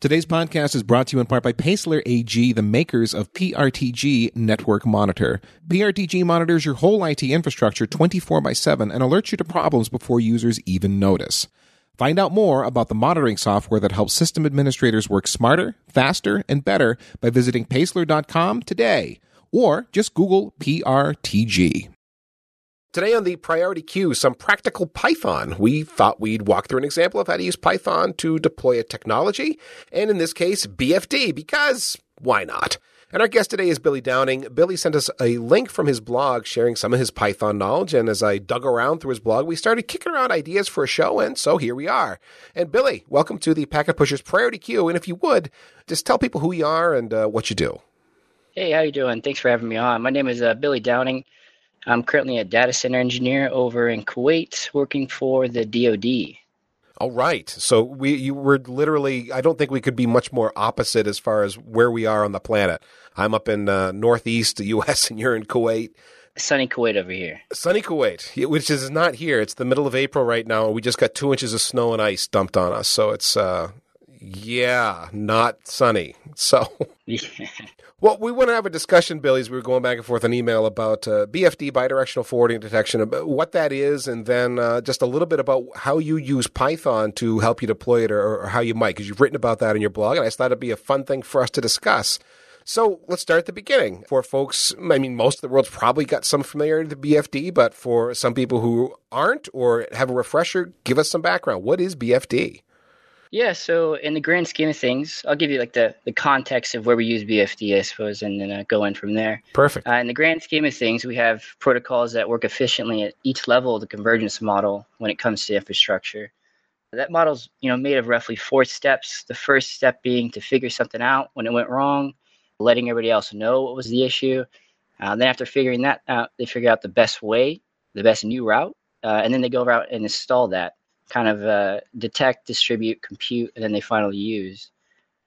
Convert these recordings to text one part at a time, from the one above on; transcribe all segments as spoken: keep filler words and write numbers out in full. Today's podcast is brought to you in part by Paessler A G, the makers of P R T G Network Monitor. P R T G monitors your whole I T infrastructure twenty-four by seven and alerts you to problems before users even notice. Find out more about the monitoring software that helps system administrators work smarter, faster, and better by visiting Paessler dot com today, or just Google P R T G. Today on the Priority Queue, some practical Python. We thought we'd walk through an example of how to use Python to deploy a technology, and in this case, B F D, because why not? And our guest today is Billy Downing. Billy sent us a link from his blog sharing some of his Python knowledge, and as I dug around through his blog, we started kicking around ideas for a show, and so here we are. And Billy, welcome to the Packet Pushers Priority Queue, and if you would, just tell people who you are and uh, what you do. Hey, how you doing? Thanks for having me on. My name is uh, Billy Downing. I'm currently a data center engineer over in Kuwait working for the D O D. All right. So we you were literally, I don't think we could be much more opposite as far as where we are on the planet. I'm up in uh, northeast U S and you're in Kuwait. Sunny Kuwait over here. Sunny Kuwait, which is not here. It's the middle of April right now, and we just got two inches of snow and ice dumped on us. So it's... Uh, Yeah, not sunny. So, well, we want to have a discussion, Billy, as we were going back and forth on email about uh, B F D, Bidirectional Forwarding Detection, about what that is, and then uh, just a little bit about how you use Python to help you deploy it, or, or how you might, because you've written about that in your blog, and I thought it'd be a fun thing for us to discuss. So let's start at the beginning. For folks, I mean, most of the world's probably got some familiarity with B F D, but for some people who aren't or have a refresher, give us some background. What is B F D? Yeah, so in the grand scheme of things, I'll give you like the, the context of where we use B F D, I suppose, and then uh, go in from there. Perfect. Uh, in the grand scheme of things, we have protocols that work efficiently at each level of the convergence model when it comes to infrastructure. That model's, you know, made of roughly four steps, the first step being to figure something out when it went wrong, letting everybody else know what was the issue. Uh, then after figuring that out, they figure out the best way, the best new route, uh, and then they go around and install that. kind of uh, detect, distribute, compute, and then they finally use.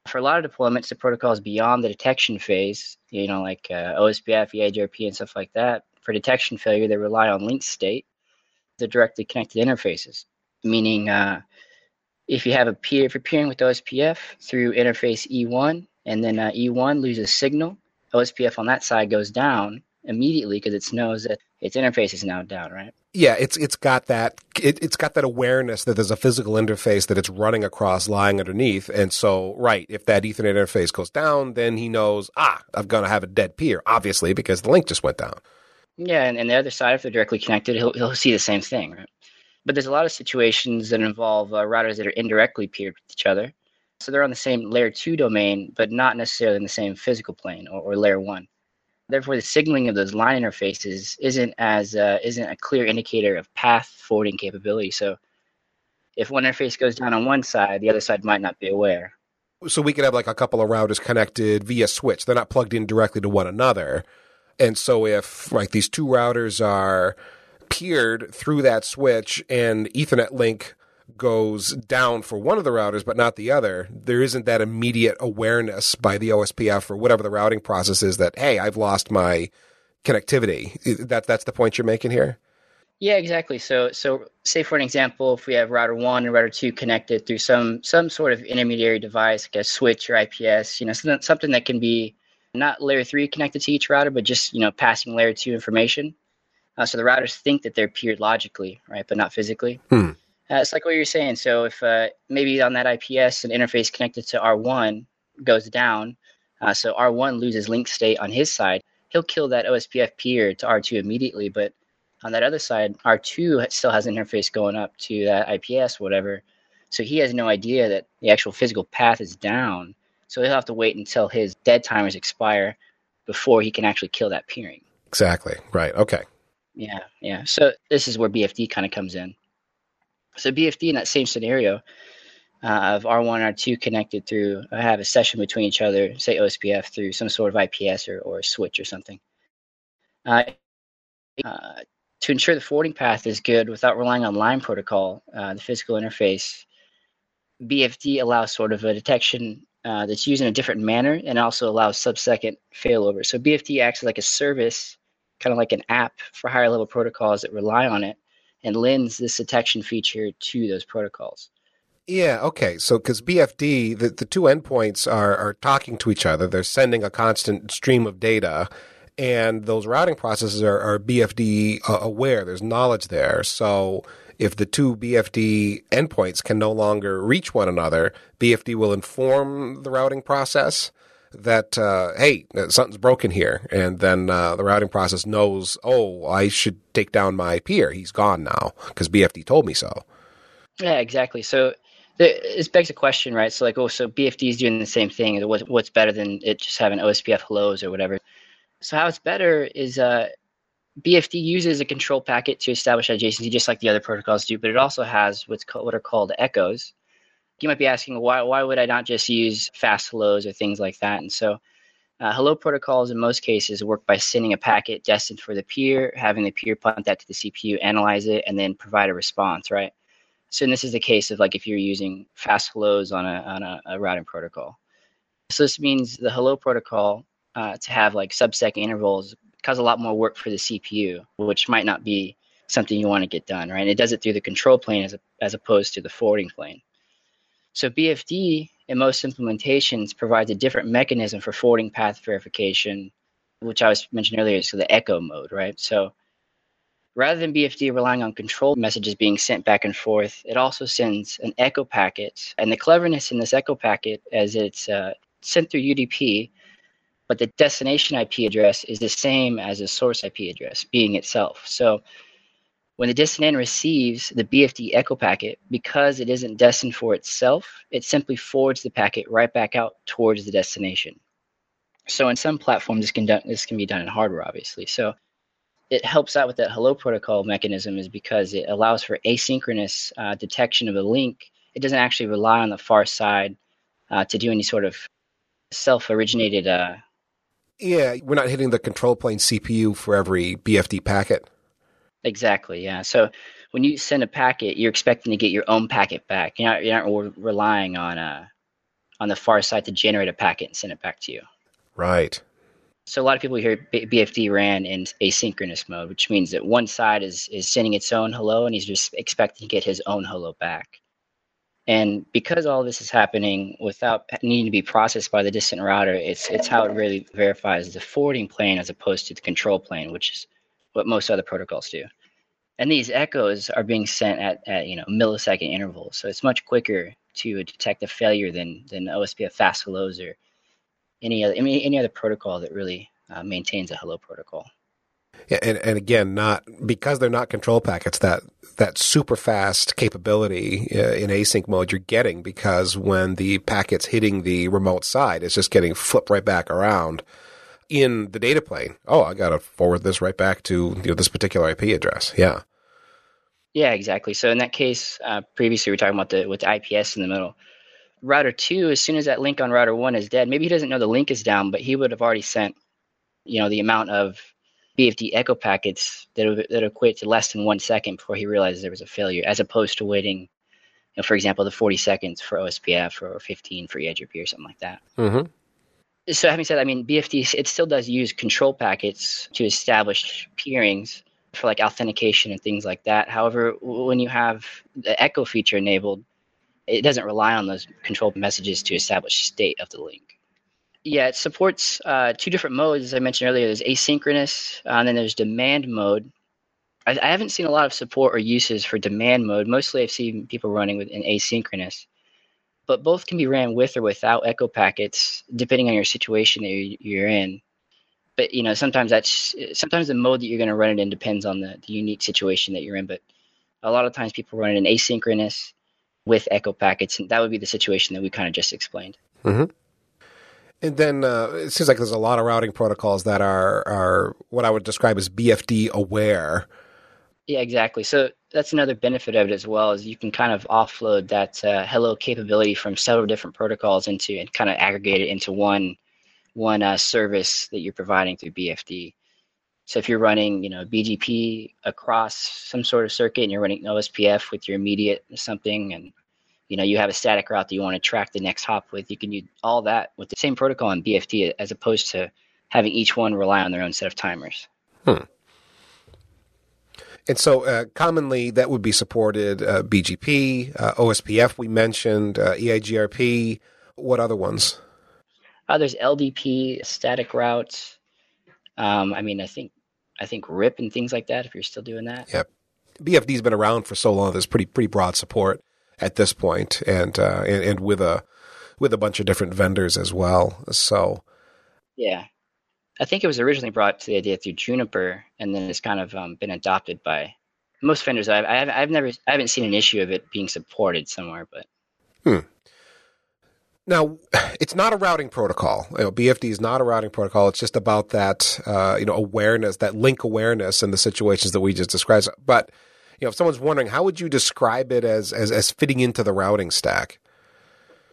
For a lot of deployments, the protocol is beyond the detection phase, you know, like uh, O S P F, E I G R P, and stuff like that. For detection failure, they rely on link state, the directly connected interfaces, meaning uh, if you have a peer, if you're peering with O S P F through interface E one, and then uh, E one loses signal, O S P F on that side goes down immediately because it knows that its interface is now down, right? Yeah, it's it's got that it, it's got that awareness that there's a physical interface that it's running across, lying underneath, and so right, if that Ethernet interface goes down, then he knows ah, I'm gonna have a dead peer, obviously, because the link just went down. Yeah, and, and the other side, if they're directly connected, he'll he'll see the same thing, right? But there's a lot of situations that involve uh, routers that are indirectly peered with each other, so they're on the same layer two domain, but not necessarily in the same physical plane or, or layer one. Therefore, the signaling of those line interfaces isn't as uh, isn't a clear indicator of path forwarding capability. So if one interface goes down on one side, the other side might not be aware. So we could have like a couple of routers connected via switch. They're not plugged in directly to one another. And so if like these two routers are peered through that switch and Ethernet link goes down for one of the routers but not the other, there isn't that immediate awareness by the O S P F or whatever the routing process is that, hey, I've lost my connectivity. That, that's the point you're making here? Yeah, exactly. So, so say for an example, if we have router one and router two connected through some some sort of intermediary device, like a switch or I P S, you know, something, something that can be not layer three connected to each router, but just, you know, passing layer two information. Uh, so the routers think that they're peered logically, right, but not physically. Hmm. Uh, it's like what you're saying. So if uh, maybe on that I P S, an interface connected to R one goes down, uh, so R one loses link state on his side, he'll kill that O S P F peer to R two immediately. But on that other side, R two still has an interface going up to that I P S, whatever. So he has no idea that the actual physical path is down. So he'll have to wait until his dead timers expire before he can actually kill that peering. Exactly. Right. Okay. Yeah. Yeah. So this is where B F D kind of comes in. So B F D in that same scenario uh, of R one and R two connected through, I have a session between each other, say O S P F through some sort of I P S or, or a switch or something. Uh, uh, to ensure the forwarding path is good without relying on line protocol, uh, the physical interface, B F D allows sort of a detection uh, that's used in a different manner and also allows sub-second failover. So B F D acts like a service, kind of like an app for higher level protocols that rely on it, and lends this detection feature to those protocols. Yeah, okay. So because B F D, the, the two endpoints are, are talking to each other. They're sending a constant stream of data, and those routing processes are, are B F D uh, aware. There's knowledge there. So if the two B F D endpoints can no longer reach one another, B F D will inform the routing process that, uh, hey, something's broken here. And then uh, the routing process knows, oh, I should take down my peer. He's gone now because B F D told me so. Yeah, exactly. So this begs a question, right? So like, oh, so B F D is doing the same thing. What's better than it just having O S P F hellos or whatever? So how it's better is uh, B F D uses a control packet to establish adjacency just like the other protocols do, but it also has what's co- what are called echoes. You might be asking, why why would I not just use fast hellos or things like that? And so uh, hello protocols in most cases work by sending a packet destined for the peer, having the peer punt that to the C P U, analyze it, and then provide a response, right? So and this is the case of like if you're using fast hellos on a on a, a routing protocol. So this means the hello protocol uh, to have like sub-second intervals cause a lot more work for the C P U, which might not be something you want to get done, right? And it does it through the control plane as a, as opposed to the forwarding plane. So B F D in most implementations provides a different mechanism for forwarding path verification, which I was mentioned earlier, so the echo mode, right? So rather than B F D relying on control messages being sent back and forth, it also sends an echo packet. And the cleverness in this echo packet as it's uh, sent through U D P, but the destination I P address is the same as the source I P address being itself. So when the distant end receives the B F D echo packet, because it isn't destined for itself, it simply forwards the packet right back out towards the destination. So in some platforms, this can, do- this can be done in hardware, obviously. So it helps out with that hello protocol mechanism is because it allows for asynchronous uh, detection of a link. It doesn't actually rely on the far side uh, to do any sort of self-originated... Uh, yeah, we're not hitting the control plane C P U for every B F D packet. Exactly, yeah. So when you send a packet, you're expecting to get your own packet back. You're not, you're not relying on uh, on the far side to generate a packet and send it back to you. Right. So a lot of people hear B F D ran in asynchronous mode, which means that one side is, is sending its own hello, and he's just expecting to get his own hello back. And because all this is happening without needing to be processed by the distant router, it's it's how it really verifies the forwarding plane as opposed to the control plane, which is what most other protocols do. And these echoes are being sent at, at you know millisecond intervals. So it's much quicker to detect a failure than than O S P F fast hellos or any other, I mean, any other protocol that really uh, maintains a hello protocol. Yeah, and, and again, not because they're not control packets, that, that super fast capability uh, in async mode you're getting because when the packet's hitting the remote side, it's just getting flipped right back around in the data plane. Oh, I got to forward this right back to you know, this particular I P address. Yeah. Yeah, exactly. So in that case, uh, previously we were talking about the with the I P S in the middle. Router two, as soon as that link on router one is dead, maybe he doesn't know the link is down, but he would have already sent, you know, the amount of B F D echo packets that that equate to less than one second before he realizes there was a failure, as opposed to waiting, you know, for example, the forty seconds for O S P F or fifteen for E I G R P or something like that. Mm-hmm. So having said that, I mean, B F D, it still does use control packets to establish peerings for like authentication and things like that. However, when you have the echo feature enabled, it doesn't rely on those control messages to establish state of the link. Yeah, it supports uh, two different modes. As I mentioned earlier, there's asynchronous, uh, and then there's demand mode. I, I haven't seen a lot of support or uses for demand mode. Mostly I've seen people running with an asynchronous. But both can be ran with or without echo packets, depending on your situation that you're in. But you know, sometimes that's sometimes the mode that you're going to run it in depends on the, the unique situation that you're in. But a lot of times people run it in asynchronous with echo packets, and that would be the situation that we kind of just explained. Mm-hmm. And then uh, it seems like there's a lot of routing protocols that are are what I would describe as B F D aware. Yeah, exactly. So that's another benefit of it as well, is you can kind of offload that uh, hello capability from several different protocols into and kind of aggregate it into one one uh, service that you're providing through B F D. So if you're running, you know, B G P across some sort of circuit and you're running O S P F with your immediate something and, you know, you have a static route that you want to track the next hop with, you can do all that with the same protocol in B F D as opposed to having each one rely on their own set of timers. Hmm. And so uh, commonly that would be supported uh, B G P, uh, O S P F we mentioned, uh, E I G R P. What other ones? Uh, there's L D P, static routes. Um, I mean, I think I think R I P and things like that, if you're still doing that. Yep. B F D's been around for so long. There's pretty pretty broad support at this point, and uh, and, and with a with a bunch of different vendors as well. So, yeah, I think it was originally brought to the idea through Juniper, and then it's kind of um, been adopted by most vendors. I've I've, I've never I haven't seen an issue of it being supported somewhere, but. Hmm. Now, it's not a routing protocol. You know, B F D is not a routing protocol. It's just about that, uh, you know, awareness, that link awareness in the situations that we just described. But, you know, if someone's wondering, how would you describe it as as, as fitting into the routing stack?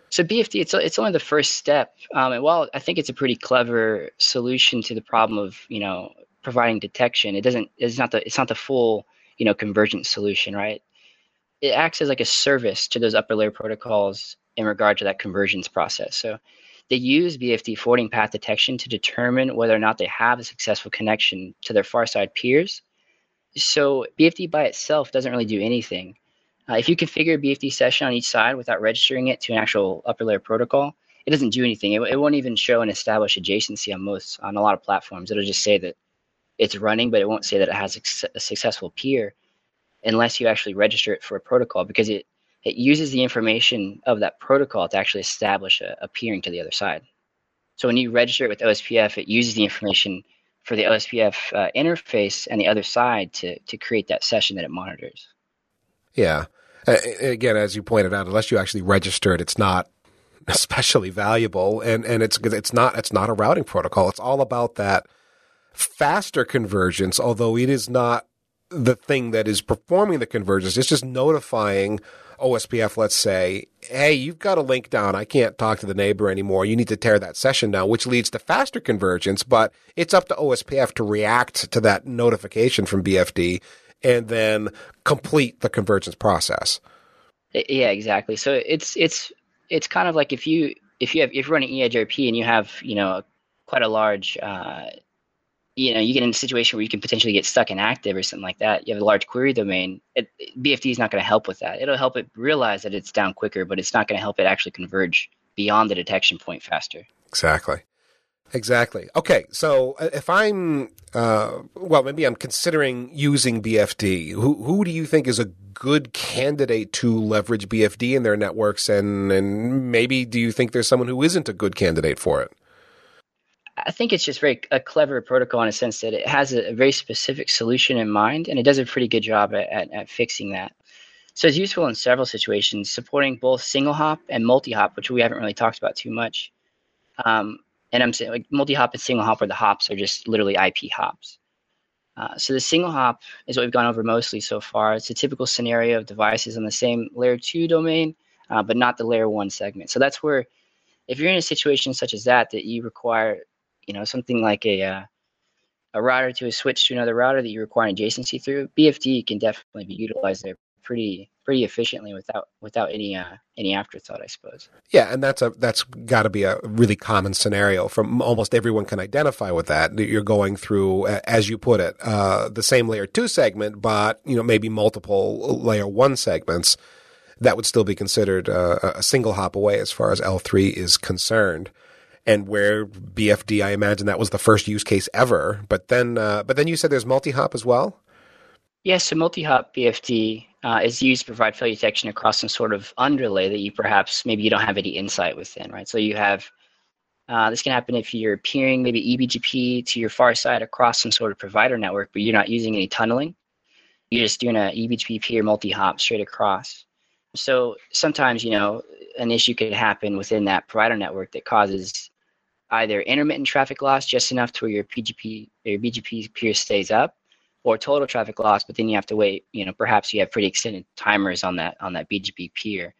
So B F D, it's it's only the first step. Um, and while I think it's a pretty clever solution to the problem of, you know, providing detection, it doesn't. It's not the it's not the full, you know, convergent solution, right? It acts as like a service to those upper layer protocols in regard to that convergence process. So they use B F D forwarding path detection to determine whether or not they have a successful connection to their far side peers. So B F D by itself doesn't really do anything. Uh, if you configure a B F D session on each side without registering it to an actual upper layer protocol, it doesn't do anything. It, it won't even show an established adjacency on most, on a lot of platforms. It'll just say that it's running, but it won't say that it has a, a successful peer unless you actually register it for a protocol, because it It uses the information of that protocol to actually establish a, a peering to the other side. So when you register it with O S P F, it uses the information for the O S P F uh, interface and the other side to to create that session that it monitors. Yeah. Uh, again, as you pointed out, unless you actually register it, it's not especially valuable, and and it's it's not it's not a routing protocol. It's all about that faster convergence. Although it is not the thing that is performing the convergence, it's just notifying O S P F, let's say, hey, you've got a link down. I can't talk to the neighbor anymore. You need to tear that session down, which leads to faster convergence, but it's up to O S P F to react to that notification from B F D and then complete the convergence process. Yeah, exactly. So it's it's it's kind of like if you if you have if you're running E I G R P and you have, you know, quite a large uh, you know, you get in a situation where you can potentially get stuck inactive or something like that. You have a large query domain. It, B F D is not going to help with that. It'll help it realize that it's down quicker, but it's not going to help it actually converge beyond the detection point faster. Exactly. Exactly. Okay. So if I'm, uh, well, maybe I'm considering using B F D, who who do you think is a good candidate to leverage B F D in their networks? And, and maybe do you think there's someone who isn't a good candidate for it? I think it's just very a clever protocol in a sense that it has a, a very specific solution in mind, and it does a pretty good job at, at, at fixing that. So it's useful in several situations, supporting both single hop and multi-hop, which we haven't really talked about too much. Um, and I'm saying like multi-hop and single hop, where the hops are just literally I P hops. Uh, so the single hop is what we've gone over mostly so far. It's a typical scenario of devices on the same layer two domain, uh, but not the layer one segment. So that's where, if you're in a situation such as that, that you require you know, something like a uh, a router to a switch to another router that you require an adjacency through, B F D can definitely be utilized there pretty pretty efficiently without without any uh, any afterthought, I suppose. Yeah, and that's a that's got to be a really common scenario. From almost everyone can identify with that. You're going through, as you put it, uh, the same layer two segment, but you know maybe multiple layer one segments. That would still be considered uh, a single hop away as far as L three is concerned. And where B F D, I imagine that was the first use case ever. But then, uh, but then you said there's multi-hop as well. Yes, yeah, so multi-hop B F D uh, is used to provide failure detection across some sort of underlay that you perhaps maybe you don't have any insight within, right? So you have uh, this can happen if you're peering maybe E B G P to your far side across some sort of provider network, but you're not using any tunneling. You're just doing a E B G P peer multi-hop straight across. So sometimes you know an issue could happen within that provider network that causes either intermittent traffic loss just enough to where your P G P or your B G P peer stays up, or total traffic loss, but then you have to wait, you know, perhaps you have pretty extended timers on that on that B G P peer.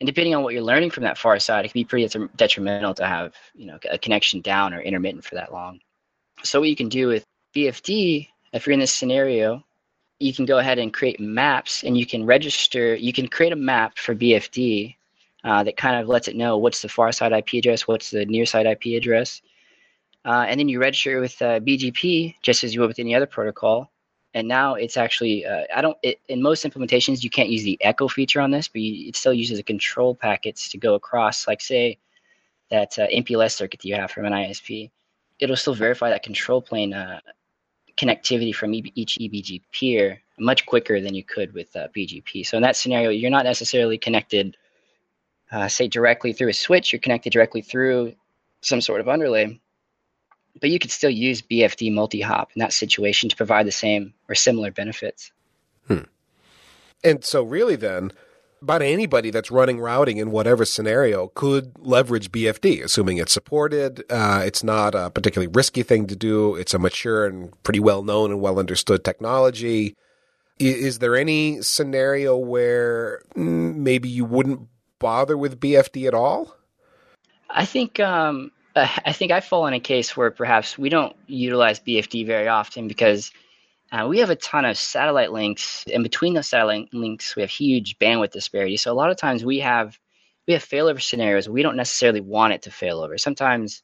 And depending on what you're learning from that far side, it can be pretty detrimental to have, you know, a connection down or intermittent for that long. So what you can do with B F D, if you're in this scenario, you can go ahead and create maps, and you can register, you can create a map for B F D Uh, that kind of lets it know what's the far side I P address, what's the near side I P address. Uh, and then you register with uh, B G P just as you would with any other protocol. And now it's actually, uh, I don't, it, in most implementations, you can't use the echo feature on this, but you, it still uses the control packets to go across, like say that uh, M P L S circuit that you have from an I S P. It'll still verify that control plane uh, connectivity from e each E B G P peer much quicker than you could with uh, B G P. So in that scenario, you're not necessarily connected, uh, say, directly through a switch. You're connected directly through some sort of underlay. But you could still use B F D multi-hop in that situation to provide the same or similar benefits. Hmm. And so really then, about anybody that's running routing in whatever scenario could leverage B F D, assuming it's supported. Uh, it's not a particularly risky thing to do. It's a mature and pretty well-known and well-understood technology. I is there any scenario where maybe you wouldn't bother with B F D at all? I think... Um, I think I fall in a case where perhaps we don't utilize B F D very often because uh, we have a ton of satellite links, and between those satellite links, we have huge bandwidth disparity. So a lot of times we have we have failover scenarios. We don't necessarily want it to fail over. Sometimes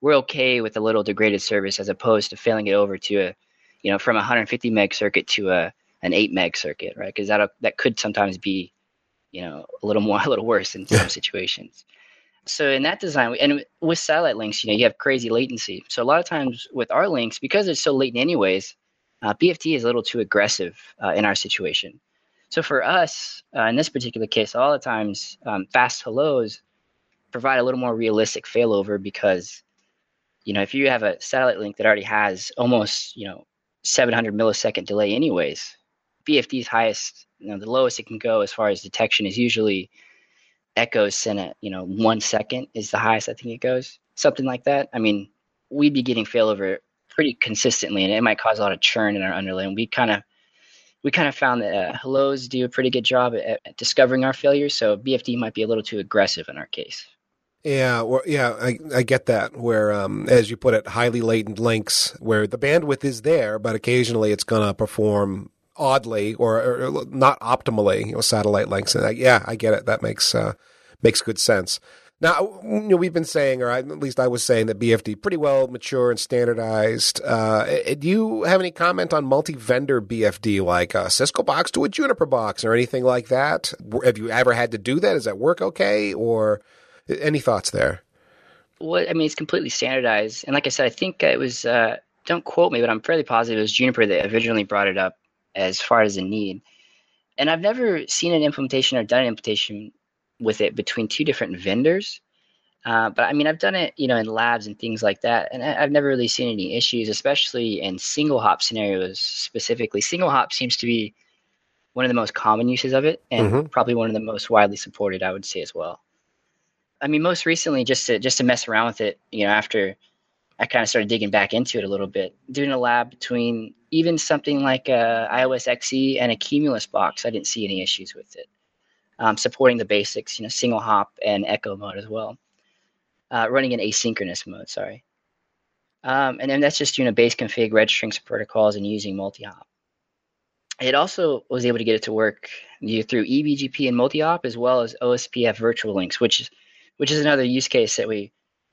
we're okay with a little degraded service as opposed to failing it over to a, you know, from a one hundred fifty meg circuit to a an eight meg circuit, right? Because that that could sometimes be, you know, a little more, a little worse in some yeah. situations. So in that design, and with satellite links, you know, you have crazy latency. So a lot of times with our links, because it's so latent anyways, uh, B F D is a little too aggressive uh, in our situation. So for us, uh, in this particular case, a lot of times um, fast hellos provide a little more realistic failover because, you know, if you have a satellite link that already has almost, you know, seven hundred millisecond delay anyways, B F D's highest, you know, the lowest it can go as far as detection is usually echoes sent at, you know, one second is the highest I think it goes, something like that. I mean, we'd be getting failover pretty consistently, and it might cause a lot of churn in our underlay. And we kind of we kind of found that uh, hellos do a pretty good job at, at discovering our failures, so B F D might be a little too aggressive in our case. Yeah, well, yeah, I, I get that, where, um, as you put it, highly latent links, where the bandwidth is there, but occasionally it's going to perform oddly or, or not optimally, you know, satellite links. And I, yeah, I get it. That makes uh, makes good sense. Now, you know, we've been saying, or at least I was saying, that B F D pretty well mature and standardized. Uh, do you have any comment on multi-vendor B F D, like a Cisco box to a Juniper box or anything like that? Have you ever had to do that? Does that work okay? Or any thoughts there? Well, I mean, it's completely standardized. And like I said, I think it was, uh, don't quote me, but I'm fairly positive it was Juniper that originally brought it up as far as a need. And I've never seen an implementation or done an implementation with it between two different vendors. Uh, but I mean, I've done it, you know, in labs and things like that. And I, I've never really seen any issues, especially in single hop scenarios specifically. Single hop seems to be one of the most common uses of it, and mm-hmm. probably one of the most widely supported, I would say, as well. I mean, most recently, just to, just to mess around with it, you know, after I kind of started digging back into it a little bit, doing a lab between even something like a i O S X E and a Cumulus box, I didn't see any issues with it. Um, supporting the basics, you know, single hop and echo mode as well. Uh, running in asynchronous mode, sorry. Um, and then that's just doing a base config, registering some protocols, and using multi-hop. It also was able to get it to work through E B G P and multi-hop, as well as O S P F virtual links, which is which is another use case that we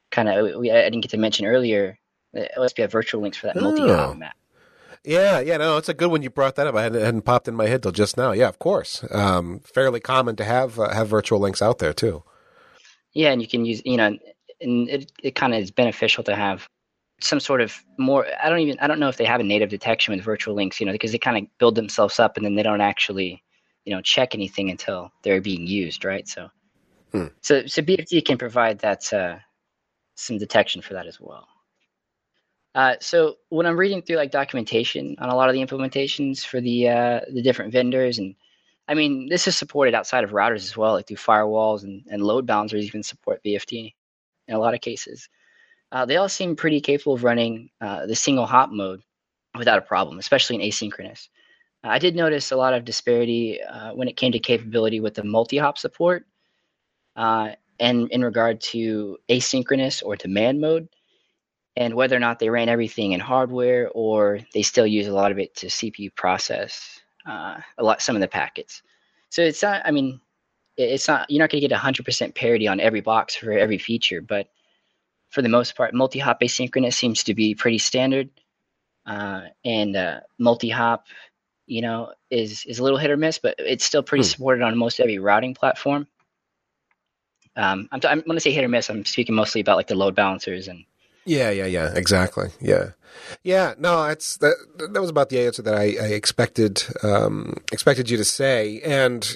kind of, we, I didn't get to mention earlier, the O S P F virtual links for that multi-hop map. Yeah, yeah, no, it's a good one you brought that up. I hadn't, hadn't popped in my head till just now. Yeah, of course. Um, fairly common to have uh, have virtual links out there too. Yeah, and you can use, you know, and it, it kind of is beneficial to have some sort of more, I don't even, I don't know if they have a native detection with virtual links, you know, because they kind of build themselves up and then they don't actually, you know, check anything until they're being used, right? So, hmm. so, so B F D can provide that, uh, some detection for that as well. Uh, so when I'm reading through like documentation on a lot of the implementations for the uh, the different vendors, and I mean, this is supported outside of routers as well, like through firewalls and, and load balancers even support B F D in a lot of cases. Uh, they all seem pretty capable of running uh, the single hop mode without a problem, especially in asynchronous. Uh, I did notice a lot of disparity uh, when it came to capability with the multi-hop support uh, and in regard to asynchronous or demand mode, and whether or not they ran everything in hardware or they still use a lot of it to C P U process uh, a lot, some of the packets. So it's not, I mean, it's not, you're not going to get one hundred percent parity on every box for every feature, but for the most part, multi-hop asynchronous seems to be pretty standard. uh, and uh, multi-hop, you know, is is a little hit or miss, but it's still pretty hmm. supported on most every routing platform. Um, I'm, t- I'm when I say hit or miss, I'm speaking mostly about like the load balancers and. Yeah, yeah, yeah, exactly. Yeah, yeah. No, it's that. That was about the answer that I, I expected um, expected you to say, and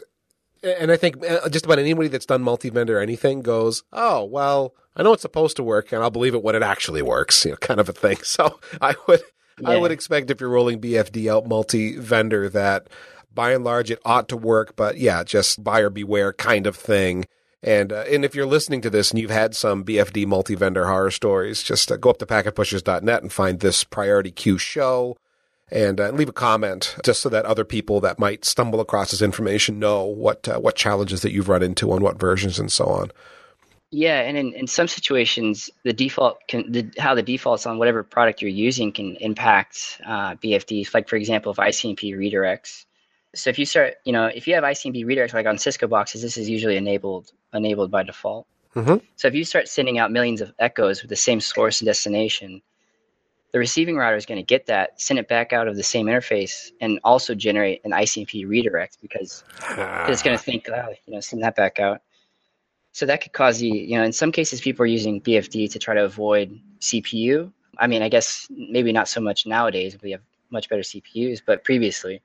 and I think just about anybody that's done multi-vendor or anything goes, oh, well, I know it's supposed to work, and I'll believe it when it actually works, you know, kind of a thing. So I would yeah. I would expect if you're rolling B F D out multi-vendor that by and large it ought to work, but yeah, just buyer beware kind of thing. And uh, and if you're listening to this and you've had some B F D multi-vendor horror stories, just uh, go up to packet pushers dot net and find this Priority Queue show and uh, leave a comment just so that other people that might stumble across this information know what uh, what challenges that you've run into on what versions and so on. Yeah, and in, in some situations, the default can, the, how the defaults on whatever product you're using can impact uh, B F Ds. Like, for example, if I C M P redirects. So if you start, you know, if you have I C M P redirects like on Cisco boxes, this is usually enabled enabled by default. Mm-hmm. So if you start sending out millions of echoes with the same source and destination, the receiving router is going to get that, send it back out of the same interface, and also generate an I C M P redirect because it's going to think, oh, you know, send that back out. So that could cause the, you know, in some cases people are using B F D to try to avoid C P U. I mean, I guess maybe not so much nowadays. We have much better C P Us, but previously.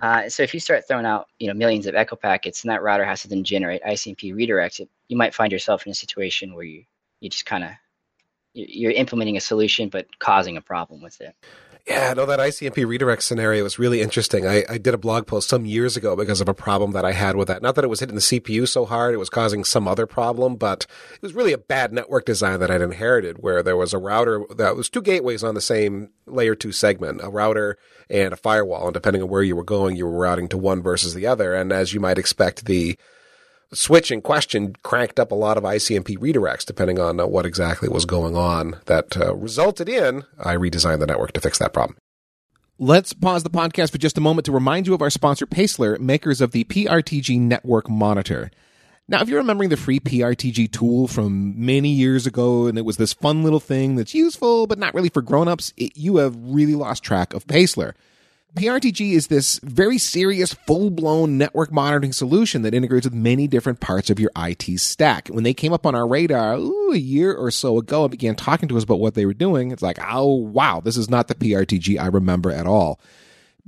Uh, so if you start throwing out, you know, millions of echo packets and that router has to then generate I C M P redirects, it, you might find yourself in a situation where you, you just kind of, you're implementing a solution but causing a problem with it. Yeah, no, that I C M P redirect scenario was really interesting. I, I did a blog post some years ago because of a problem that I had with that. Not that it was hitting the C P U so hard, it was causing some other problem, but it was really a bad network design that I'd inherited where there was a router that was two gateways on the same layer two segment, a router and a firewall. And depending on where you were going, you were routing to one versus the other. And as you might expect, the switch in question cranked up a lot of I C M P redirects, depending on uh, what exactly was going on. That uh, resulted in, I redesigned the network to fix that problem. Let's pause the podcast for just a moment to remind you of our sponsor, Paessler, makers of the P R T G Network Monitor. Now, if you're remembering the free P R T G tool from many years ago, and it was this fun little thing that's useful, but not really for grown-ups, it, you have really lost track of Paessler. P R T G is this very serious, full-blown network monitoring solution that integrates with many different parts of your I T stack. When they came up on our radar ooh, a year or so ago and began talking to us about what they were doing, it's like, oh, wow, this is not the P R T G I remember at all.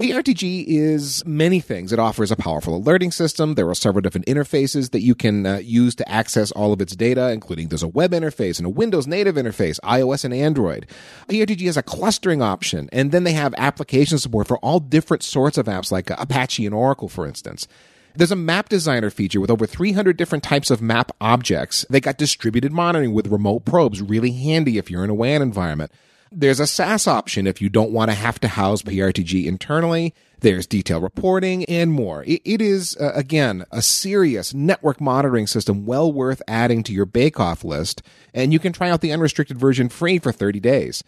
P R T G is many things. It offers a powerful alerting system. There are several different interfaces that you can uh, use to access all of its data, including there's a web interface and a Windows native interface, iOS and Android. P R T G has a clustering option, and then they have application support for all different sorts of apps like uh, Apache and Oracle, for instance. There's a map designer feature with over three hundred different types of map objects. They got distributed monitoring with remote probes, really handy if you're in a W A N environment. There's a SaaS option if you don't want to have to house P R T G internally. There's detailed reporting and more. It, it is, uh, again, a serious network monitoring system well worth adding to your bake-off list, and you can try out the unrestricted version free for thirty days.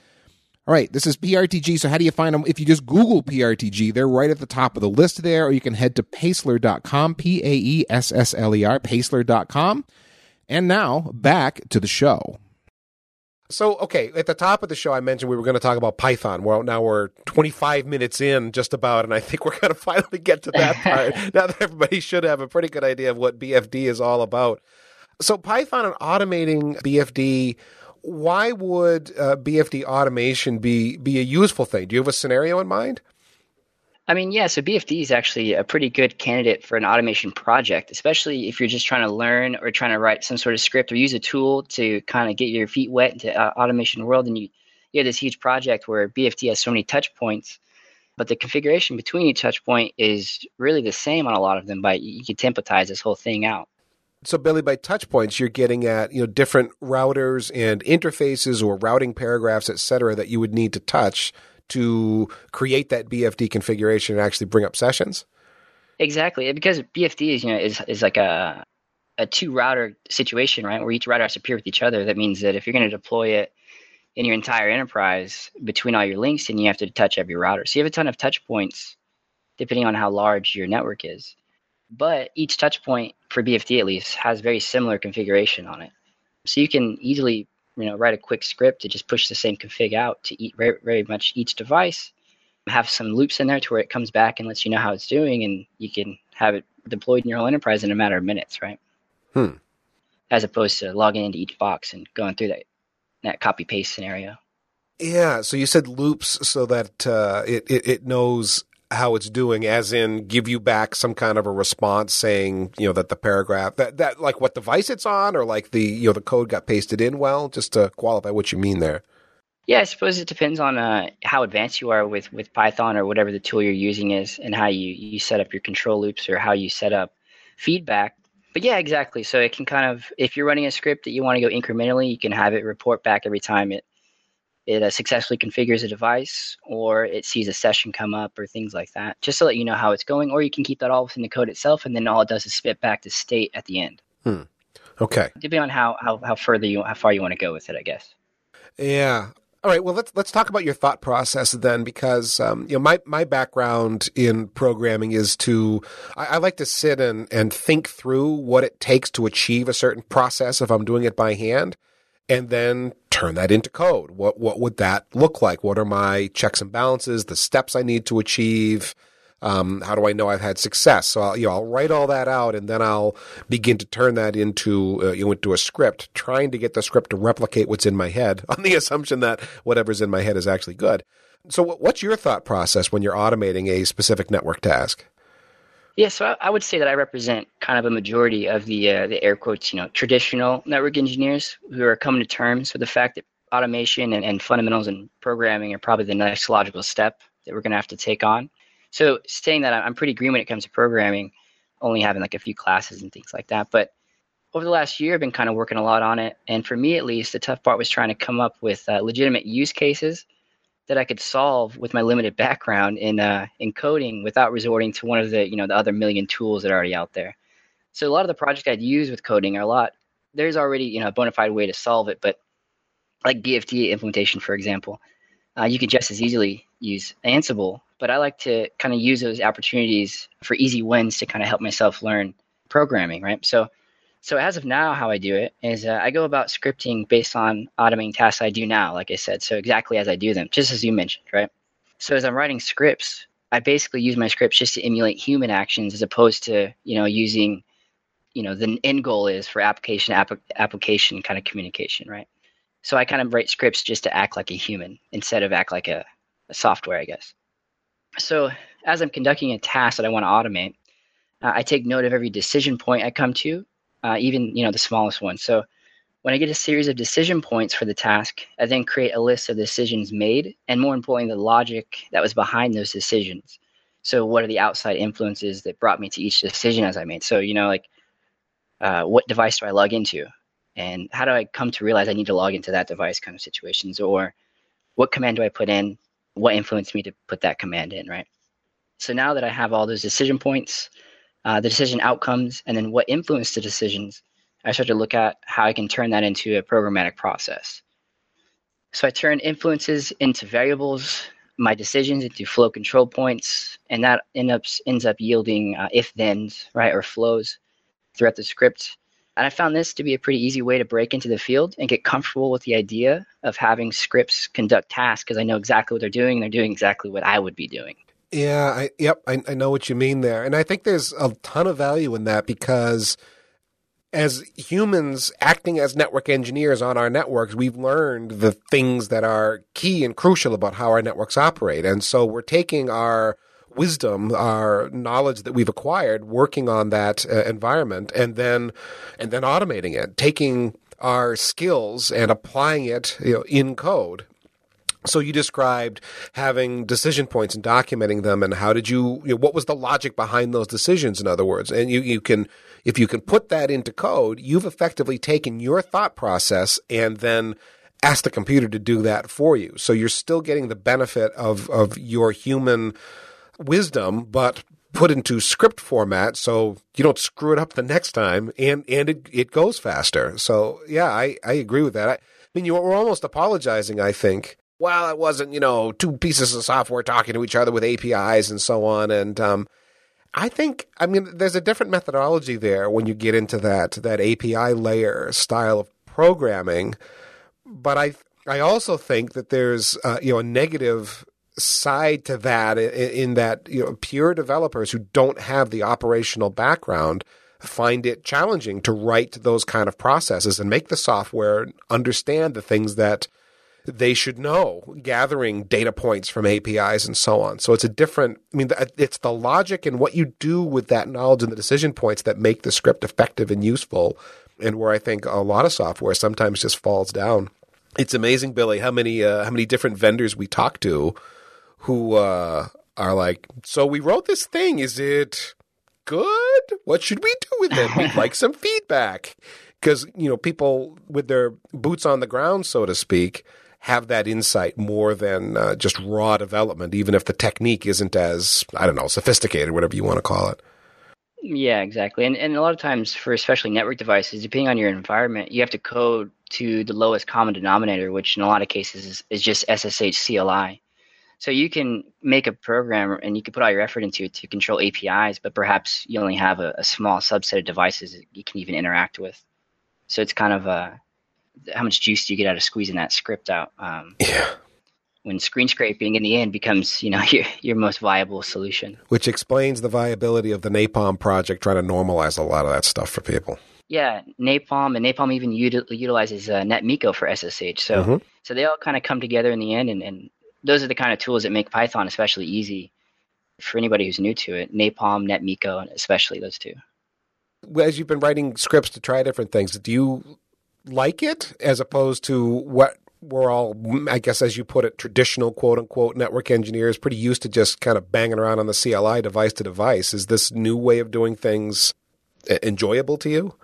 All right, this is P R T G, so how do you find them? If you just Google P R T G, they're right at the top of the list there, or you can head to Paessler dot com, P A E S S L E R, Paessler dot com. And now, back to the show. So, okay, at the top of the show, I mentioned we were going to talk about Python. Well, now we're twenty-five minutes in just about, and I think we're going to finally get to that part. Now that everybody should have a pretty good idea of what B F D is all about. So Python and automating B F D, why would uh, B F D automation be, be a useful thing? Do you have a scenario in mind? I mean, yeah, so B F D is actually a pretty good candidate for an automation project, especially if you're just trying to learn or trying to write some sort of script or use a tool to kind of get your feet wet into uh, automation world. And you, you have this huge project where B F D has so many touch points, but the configuration between each touch point is really the same on a lot of them, but you can templatize this whole thing out. So, Billy, by touch points, you're getting at, you know, different routers and interfaces or routing paragraphs, et cetera, that you would need to touch to create that B F D configuration and actually bring up sessions? Exactly. Because B F D is, you know, is, is like a, a two-router situation, right, where each router has to peer with each other. That means that if you're going to deploy it in your entire enterprise between all your links, then you have to touch every router. So you have a ton of touch points depending on how large your network is. But each touch point, for B F D at least, has very similar configuration on it. So you can easily you know, write a quick script to just push the same config out to eat very, very much each device, have some loops in there to where it comes back and lets you know how it's doing, and you can have it deployed in your whole enterprise in a matter of minutes, right? Hmm. As opposed to logging into each box and going through that, that copy-paste scenario. Yeah, so you said loops so that uh, it, it, it knows how it's doing, as in give you back some kind of a response saying, you know, that the paragraph, that, that like what device it's on, or like the, you know, the code got pasted in well, just to qualify what you mean there. Yeah, I suppose it depends on uh, how advanced you are with, with Python or whatever the tool you're using is, and how you, you set up your control loops or how you set up feedback. But yeah, exactly. So it can kind of, if you're running a script that you want to go incrementally, you can have it report back every time it it uh, successfully configures a device, or it sees a session come up or things like that, just to let you know how it's going. Or you can keep that all within the code itself, and then all it does is spit back the state at the end. Hmm. Okay. Depending on how, how, how further you, how far you want to go with it, I guess. Yeah. All right. Well, let's let's talk about your thought process then, because um, you know, my my background in programming is to I, I like to sit and and think through what it takes to achieve a certain process if I'm doing it by hand, and then turn that into code. What what would that look like? What are my checks and balances? The steps I need to achieve. Um, how do I know I've had success? So I'll, you know, I'll write all that out, and then I'll begin to turn that into uh, you know, into a script, trying to get the script to replicate what's in my head on the assumption that whatever's in my head is actually good. So what's your thought process when you're automating a specific network task? Yeah, so I, I would say that I represent kind of a majority of the uh, the air quotes, you know, traditional network engineers who are coming to terms with the fact that automation and, and fundamentals and programming are probably the next logical step that we're going to have to take on. So saying that, I'm pretty green when it comes to programming, only having like a few classes and things like that. But over the last year, I've been kind of working a lot on it. And for me, at least, the tough part was trying to come up with uh, legitimate use cases that I could solve with my limited background in uh, in coding without resorting to one of the, you know, the other million tools that are already out there. So a lot of the projects I'd use with coding are a lot. There's already, you know, a bona fide way to solve it. But like D F D implementation, for example, uh, you could just as easily use Ansible. But I like to kind of use those opportunities for easy wins to kind of help myself learn programming, right? So so as of now, how I do it is uh, I go about scripting based on automating tasks I do now, like I said. So exactly as I do them, just as you mentioned, right? So as I'm writing scripts, I basically use my scripts just to emulate human actions as opposed to, you know, using, you know, the end goal is for application, app- application kind of communication, right? So I kind of write scripts just to act like a human instead of act like a, a software, I guess. So as I'm conducting a task that I want to automate, uh, I take note of every decision point I come to, uh, even, you know, the smallest one. So when I get a series of decision points for the task, I then create a list of decisions made and, more importantly, the logic that was behind those decisions. So what are the outside influences that brought me to each decision as I made? So, you know, like uh, what device do I log into? And how do I come to realize I need to log into that device kind of situations? Or what command do I put in? What influenced me to put that command in, right? So now that I have all those decision points, uh, the decision outcomes, and then what influenced the decisions, I start to look at how I can turn that into a programmatic process. So I turn influences into variables, my decisions into flow control points, and that end up, ends up yielding uh, if-thens, right, or flows throughout the script. And I found this to be a pretty easy way to break into the field and get comfortable with the idea of having scripts conduct tasks, because I know exactly what they're doing, and they're doing exactly what I would be doing. Yeah, I, yep, I, I know what you mean there. And I think there's a ton of value in that, because as humans acting as network engineers on our networks, we've learned the things that are key and crucial about how our networks operate. And so we're taking our wisdom, our knowledge that we've acquired working on that uh, environment, and then and then automating it, taking our skills and applying it, you know, in code. So you described having decision points and documenting them, and how did you, you know, what was the logic behind those decisions, in other words? And you, you can, if you can put that into code, you've effectively taken your thought process and then asked the computer to do that for you. So you're still getting the benefit of of your human wisdom, but put into script format, so you don't screw it up the next time, and and it, it goes faster. So yeah, I, I agree with that. I, I mean, you were almost apologizing, I think. Well, it wasn't, you know, two pieces of software talking to each other with A P Is and so on. And um, I think, I mean, there's a different methodology there when you get into that that A P I layer style of programming. but I I also think that there's uh, you know a negative side to that in, in that you know pure developers who don't have the operational background find it challenging to write those kind of processes and make the software understand the things that they should know, gathering data points from A P Is and so on. So it's a different – I mean, it's the logic and what you do with that knowledge and the decision points that make the script effective and useful, and where I think a lot of software sometimes just falls down. It's amazing, Billy, how many uh, how many different vendors we talk to who uh, are like, so we wrote this thing. Is it good? What should we do with it? We'd like some feedback. Because, you know, people with their boots on the ground, so to speak, have that insight more than uh, just raw development, even if the technique isn't as, I don't know, sophisticated, whatever you want to call it. Yeah, exactly. And and a lot of times for especially network devices, depending on your environment, you have to code to the lowest common denominator, which in a lot of cases is, is just S S H C L I. So you can make a program and you can put all your effort into it to control A P Is, but perhaps you only have a, a small subset of devices that you can even interact with. So it's kind of a... how much juice do you get out of squeezing that script out? Um, yeah. When screen scraping in the end becomes, you know, your, your most viable solution. Which explains the viability of the Napalm project, trying to normalize a lot of that stuff for people. Yeah, Napalm, and Napalm even util- utilizes uh, NetMiko for S S H. So mm-hmm. so they all kind of come together in the end, and, and those are the kind of tools that make Python especially easy for anybody who's new to it. Napalm, NetMiko, and especially those two. As you've been writing scripts to try different things, do you... like it as opposed to what we're all, I guess, as you put it, traditional quote unquote network engineers pretty used to just kind of banging around on the C L I device to device? Is this new way of doing things enjoyable to you?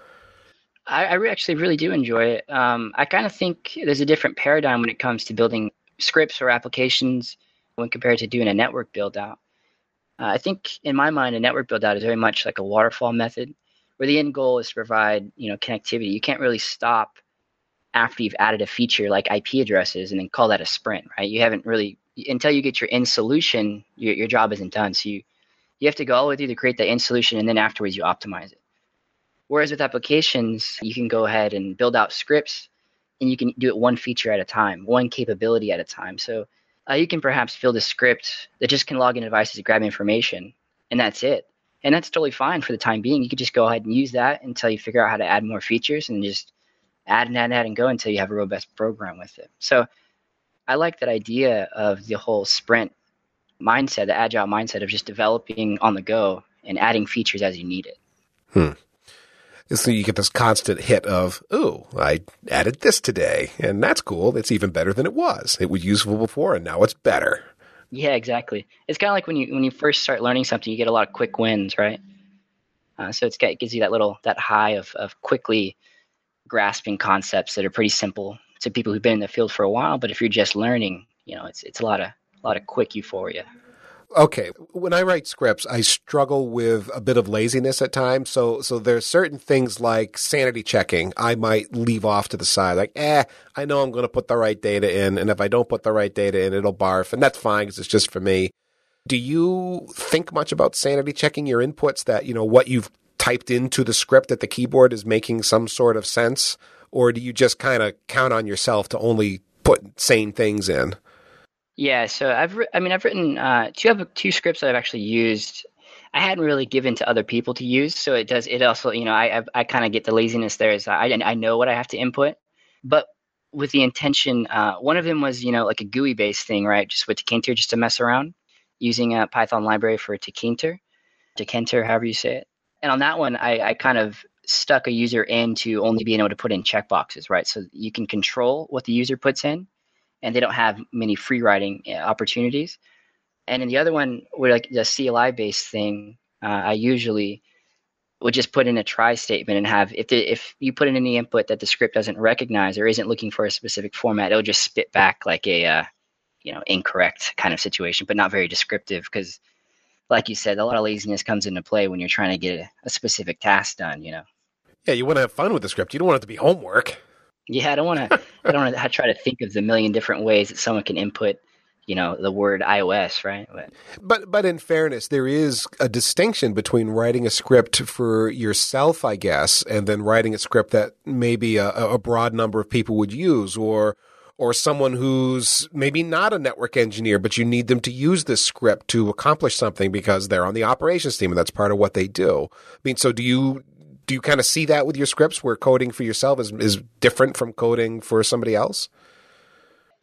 I, I actually really do enjoy it. Um, I kind of think there's a different paradigm when it comes to building scripts or applications when compared to doing a network build out. Uh, I think in my mind, a network build out is very much like a waterfall method, where the end goal is to provide, you know, connectivity. You can't really stop after you've added a feature like I P addresses and then call that a sprint, right? You haven't really, until you get your end solution, your, your job isn't done. So you, you have to go all the way through to create the end solution, and then afterwards you optimize it. Whereas with applications, you can go ahead and build out scripts, and you can do it one feature at a time, one capability at a time. So uh, you can perhaps build a script that just can log in devices to grab information, and that's it. And that's totally fine for the time being. You could just go ahead and use that until you figure out how to add more features, and just add and add and add and go until you have a robust program with it. So I like that idea of the whole sprint mindset, the agile mindset of just developing on the go and adding features as you need it. Hmm. So you get this constant hit of, ooh, I added this today, and that's cool. It's even better than it was. It was useful before, and now it's better. Yeah, exactly. It's kind of like when you when you first start learning something, you get a lot of quick wins, right? Uh, so it's got, it gives you that little that high of of quickly grasping concepts that are pretty simple to people who've been in the field for a while. But if you're just learning, you know, it's it's a lot of a lot of quick euphoria. Okay, when I write scripts, I struggle with a bit of laziness at times. So, so there are certain things like sanity checking I might leave off to the side. Like, eh, I know I'm going to put the right data in, and if I don't put the right data in, it'll barf, and that's fine because it's just for me. Do you think much about sanity checking your inputs, that, you know, what you've typed into the script at the keyboard is making some sort of sense, or do you just kind of count on yourself to only put sane things in? Yeah, so I've I mean I've written uh, two two scripts that I've actually used. I hadn't really given to other people to use, so it does. It also, you know, I I, I kind of get the laziness there. Is I I know what I have to input, but with the intention. Uh, one of them was, you know, like a G U I based thing, right? Just with Tkinter, just to mess around, using a Python library for Tkinter, Tkinter, however you say it. And on that one, I I kind of stuck a user in to only being able to put in checkboxes, right? So you can control what the user puts in, and they don't have many free writing opportunities. And in the other one, where like the C L I-based thing, uh, I usually would just put in a try statement and have, if the, if you put in any input that the script doesn't recognize or isn't looking for a specific format, it'll just spit back like a, uh, you know, incorrect kind of situation, but not very descriptive, because like you said, a lot of laziness comes into play when you're trying to get a, a specific task done, you know? Yeah, you want to have fun with the script. You don't want it to be homework. Yeah, I don't want to. I don't want to try to think of the million different ways that someone can input you know, the word iOS, right? But, but but in fairness, there is a distinction between writing a script for yourself, I guess, and then writing a script that maybe a, a broad number of people would use, or or someone who's maybe not a network engineer, but you need them to use this script to accomplish something because they're on the operations team and that's part of what they do. I mean, so do you do you kind of see that with your scripts where coding for yourself is is different from coding for somebody else?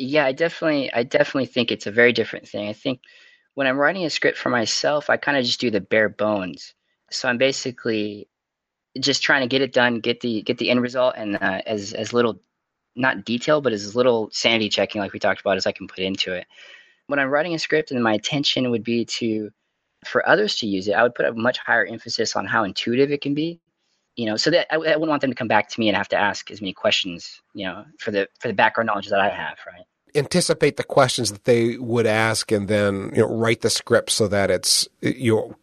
Yeah, I definitely, I definitely think it's a very different thing. I think when I'm writing a script for myself, I kind of just do the bare bones. So I'm basically just trying to get it done, get the get the end result, and uh, as as little, not detail, but as little sanity checking, like we talked about, as I can put into it. When I'm writing a script, and my intention would be to, for others to use it, I would put a much higher emphasis on how intuitive it can be. You know, so that I, I wouldn't want them to come back to me and have to ask as many questions, you know, for the for the background knowledge that I have, right? Anticipate the questions that they would ask, and then you know, write the script so that it's you know,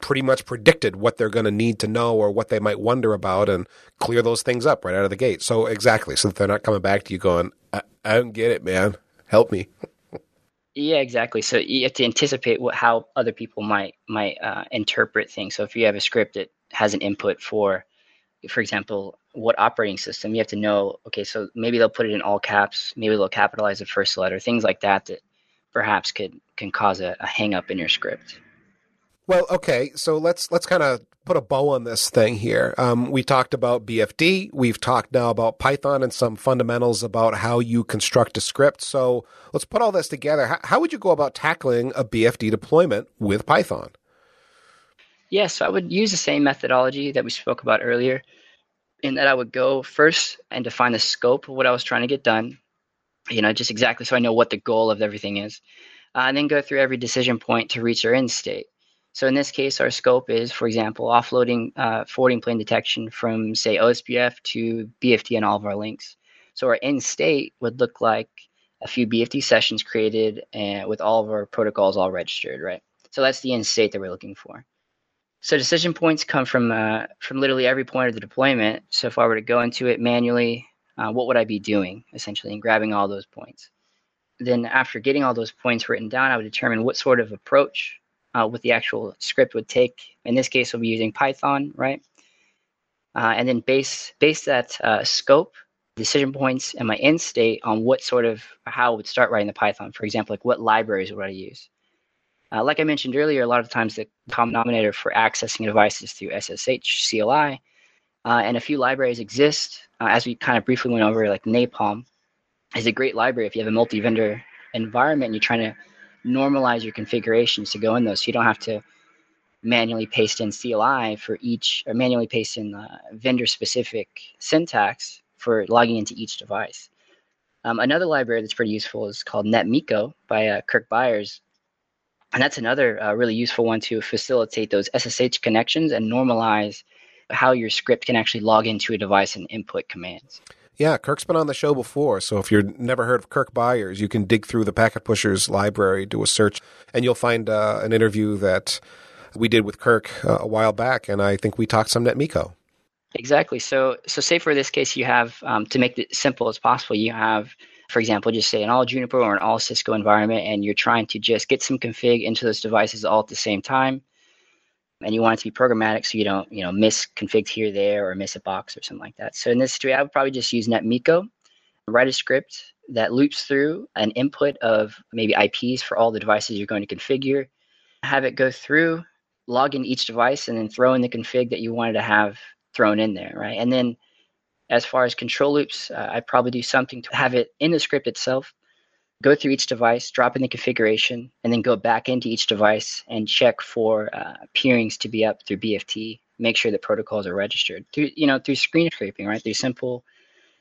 pretty much predicted what they're going to need to know or what they might wonder about, and clear those things up right out of the gate. So exactly, so that they're not coming back to you going, "I, I don't get it, man. Help me." Yeah, exactly. So you have to anticipate what, how other people might might uh, interpret things. So if you have a script that has an input for For example, what operating system, you have to know, okay, so maybe they'll put it in all caps, maybe they'll capitalize the first letter, things like that that perhaps could can cause a, a hang up in your script. Well, okay, so let's let's kind of put a bow on this thing here. Um, we talked about B F D. We've talked now about Python and some fundamentals about how you construct a script. So let's put all this together. How, how would you go about tackling a B F D deployment with Python? Yeah, so I would use the same methodology that we spoke about earlier, in that I would go first and define the scope of what I was trying to get done, you know, just exactly so I know what the goal of everything is, uh, and then go through every decision point to reach our end state. So in this case, our scope is, for example, offloading uh, forwarding plane detection from, say, O S P F to B F D and all of our links. So our end state would look like a few B F D sessions created and with all of our protocols all registered, right? So that's the end state that we're looking for. So decision points come from uh, from literally every point of the deployment. So if I were to go into it manually, uh, what would I be doing, essentially, and grabbing all those points? Then after getting all those points written down, I would determine what sort of approach uh, what the actual script would take. In this case, we'll be using Python, right? Uh, and then base base that uh, scope, decision points, and my end state on what sort of, how I would start writing the Python. For example, like what libraries would I use? Uh, like I mentioned earlier, a lot of times the common denominator for accessing devices through S S H, C L I, uh, and a few libraries exist. Uh, as we kind of briefly went over, like Napalm is a great library if you have a multi-vendor environment and you're trying to normalize your configurations to go in those, so you don't have to manually paste in C L I for each, or manually paste in uh, vendor-specific syntax for logging into each device. Um, another library that's pretty useful is called NetMiko by uh, Kirk Byers. And that's another uh, really useful one to facilitate those S S H connections and normalize how your script can actually log into a device and input commands. Yeah, Kirk's been on the show before. So if you've never heard of Kirk Byers, you can dig through the Packet Pushers library, do a search, and you'll find uh, an interview that we did with Kirk uh, a while back. And I think we talked some NetMiko. Exactly. So, so say for this case, you have, um, to make it simple as possible, you have, for example, just say an all Juniper or an all Cisco environment, and you're trying to just get some config into those devices all at the same time, and you want it to be programmatic so you don't, you know, miss config here, there, or miss a box or something like that. So in this situation, I would probably just use NetMiko, write a script that loops through an input of maybe I Ps for all the devices you're going to configure, have it go through, log in each device, and then throw in the config that you wanted to have thrown in there, right? And then as far as control loops, uh, I'd probably do something to have it in the script itself, go through each device, drop in the configuration, and then go back into each device and check for uh, peerings to be up through B F T, make sure that protocols are registered, through, you know, through screen scraping, right? Through simple,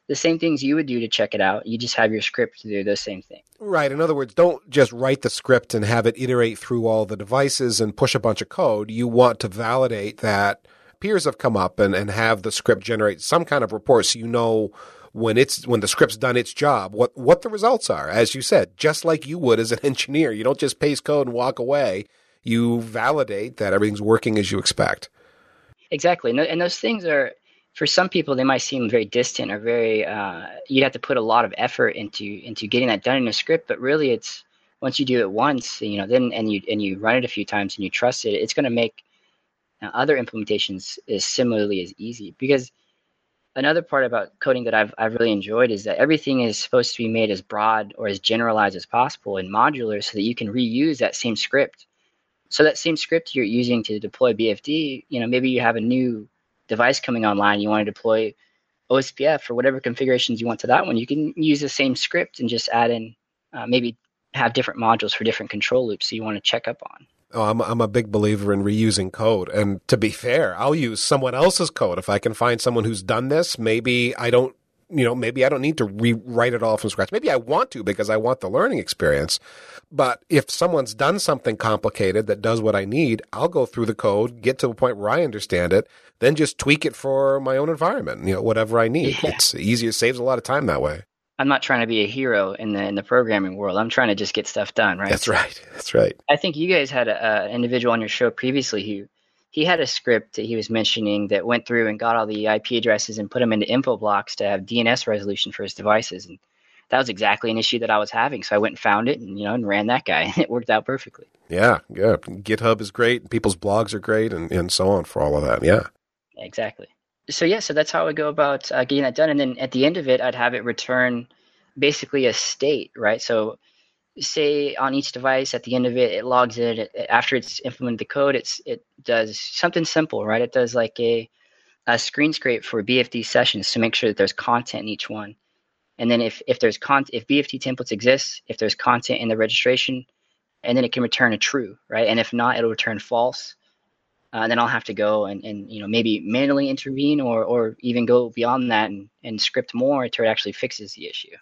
the same things you would do to check it out. You just have your script to do those same things. Right. In other words, don't just write the script and have it iterate through all the devices and push a bunch of code. You want to validate that peers have come up and, and have the script generate some kind of report so you know when it's when the script's done its job, what, what the results are. As you said, just like you would as an engineer. You don't just paste code and walk away. You validate that everything's working as you expect. Exactly. And those things are, for some people, they might seem very distant or very, uh, you'd have to put a lot of effort into into getting that done in a script, but really it's once you do it once, you know, then and you and you run it a few times and you trust it, it's going to make uh, other implementations is similarly as easy. Because another part about coding that I've I've really enjoyed is that everything is supposed to be made as broad or as generalized as possible and modular, so that you can reuse that same script. So that same script you're using to deploy B F D, you know, maybe you have a new device coming online, you want to deploy O S P F or whatever configurations you want to that one, you can use the same script and just add in, uh, maybe have different modules for different control loops that you want to check up on. Oh, I'm I'm a big believer in reusing code. And to be fair, I'll use someone else's code. If I can find someone who's done this, maybe I don't, you know, maybe I don't need to rewrite it all from scratch. Maybe I want to because I want the learning experience. But if someone's done something complicated that does what I need, I'll go through the code, get to a point where I understand it, then just tweak it for my own environment, you know, whatever I need. Yeah. It's easier, saves a lot of time that way. I'm not trying to be a hero in the in the programming world. I'm trying to just get stuff done, right? That's right. That's right. I think you guys had an individual on your show previously who he had a script that he was mentioning that went through and got all the I P addresses and put them into Infoblox to have D N S resolution for his devices. And that was exactly an issue that I was having. So I went and found it and, you know, and ran that guy, and it worked out perfectly. Yeah. Yeah. GitHub is great. People's blogs are great and, and so on for all of that. Yeah. Exactly. So, yeah, so that's how I go about uh, getting that done. And then at the end of it, I'd have it return basically a state, right? So say on each device at the end of it, it logs in. It, it, after it's implemented the code, it's it does something simple, right? It does like a, a screen scrape for B F D sessions to make sure that there's content in each one. And then if if there's con- if B F D templates exist, if there's content in the registration, and then it can return a true, right? And if not, it'll return false. Uh, and then I'll have to go and, and you know, maybe manually intervene or or even go beyond that and, and script more until it actually fixes the issue.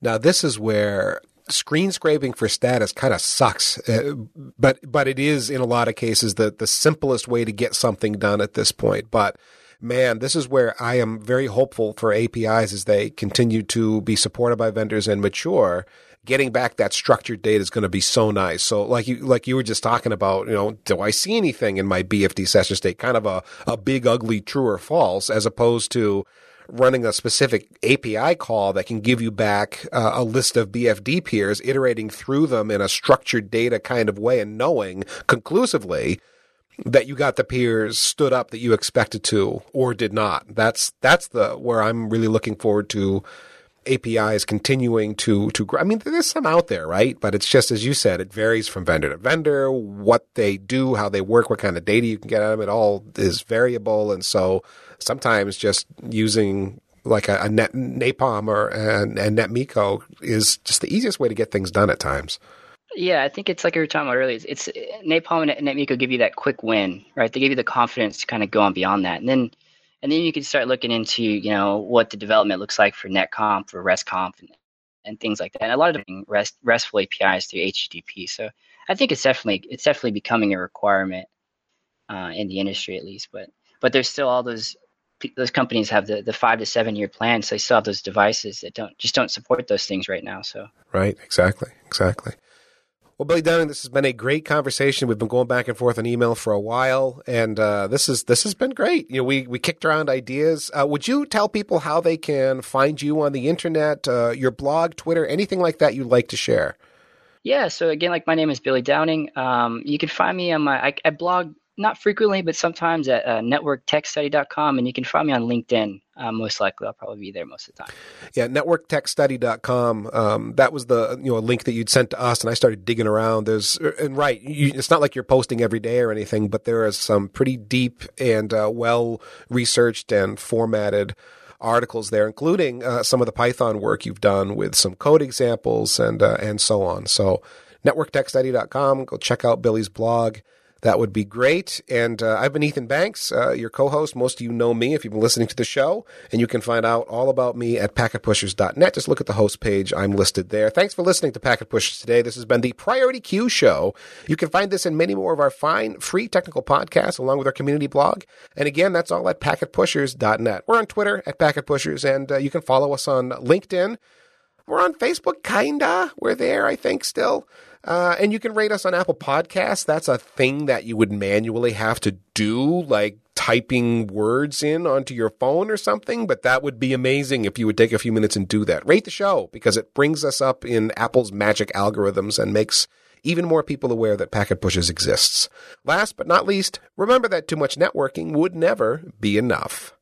Now, this is where screen scraping for status kind of sucks, uh, but but it is in a lot of cases the, the simplest way to get something done at this point. But man, this is where I am very hopeful for A P Is as they continue to be supported by vendors and mature. Getting back that structured data is going to be so nice. So like you like you were just talking about, you know, do I see anything in my B F D session state? Kind of a, a big, ugly true or false, as opposed to running a specific A P I call that can give you back uh, a list of B F D peers, iterating through them in a structured data kind of way and knowing conclusively that you got the peers stood up that you expected to or did not. That's that's the where I'm really looking forward to A P Is continuing to to grow. I mean, there's some out there, right? But it's just, as you said, it varies from vendor to vendor, what they do, how they work, what kind of data you can get out of it. All is variable, and so sometimes just using like a, a net, Napalm or and, and NetMiko is just the easiest way to get things done at times. Yeah, I think it's like every time I really it's, it's Napalm and NetMiko give you that quick win, right? They give you the confidence to kind of go on beyond that, and then. And then you can start looking into, you know, what the development looks like for NetConf, for RestConf, and, and things like that. And a lot of rest, RESTful A P Is through H T T P. So I think it's definitely it's definitely becoming a requirement uh, in the industry, at least. But but there's still all those those companies have the, the five to seven year plans. So they still have those devices that don't just don't support those things right now. So right, exactly, exactly. Well, Billy Downing, this has been a great conversation. We've been going back and forth on email for a while, and uh, this is this has been great. You know, we we kicked around ideas. Uh, would you tell people how they can find you on the internet, uh, your blog, Twitter, anything like that you'd like to share? Yeah. So again, like my name is Billy Downing. Um, you can find me on my I, I blog not frequently, but sometimes at uh, network tech study dot com, and you can find me on LinkedIn. Uh, most likely, I'll probably be there most of the time. Yeah, network tech study dot com. Um, that was the you know a link that you'd sent to us, and I started digging around. There's and right, you, it's not like you're posting every day or anything, but there is some pretty deep and uh, well researched and formatted articles there, including uh, some of the Python work you've done with some code examples and uh, and so on. So, network tech study dot com. Go check out Billy's blog. That would be great. And uh, I've been Ethan Banks, uh, your co-host. Most of you know me if you've been listening to the show. And you can find out all about me at packet pushers dot net. Just look at the host page. I'm listed there. Thanks for listening to Packet Pushers today. This has been the Priority Queue Show. You can find this and many more of our fine, free technical podcasts along with our community blog. And again, that's all at packet pushers dot net. We're on Twitter at Packet Pushers, and uh, you can follow us on LinkedIn. We're on Facebook, kinda. We're there, I think, still. Uh, and you can rate us on Apple Podcasts. That's a thing that you would manually have to do, like typing words in onto your phone or something, but that would be amazing if you would take a few minutes and do that. Rate the show, because it brings us up in Apple's magic algorithms and makes even more people aware that Packet Pushers exists. Last but not least, remember that too much networking would never be enough.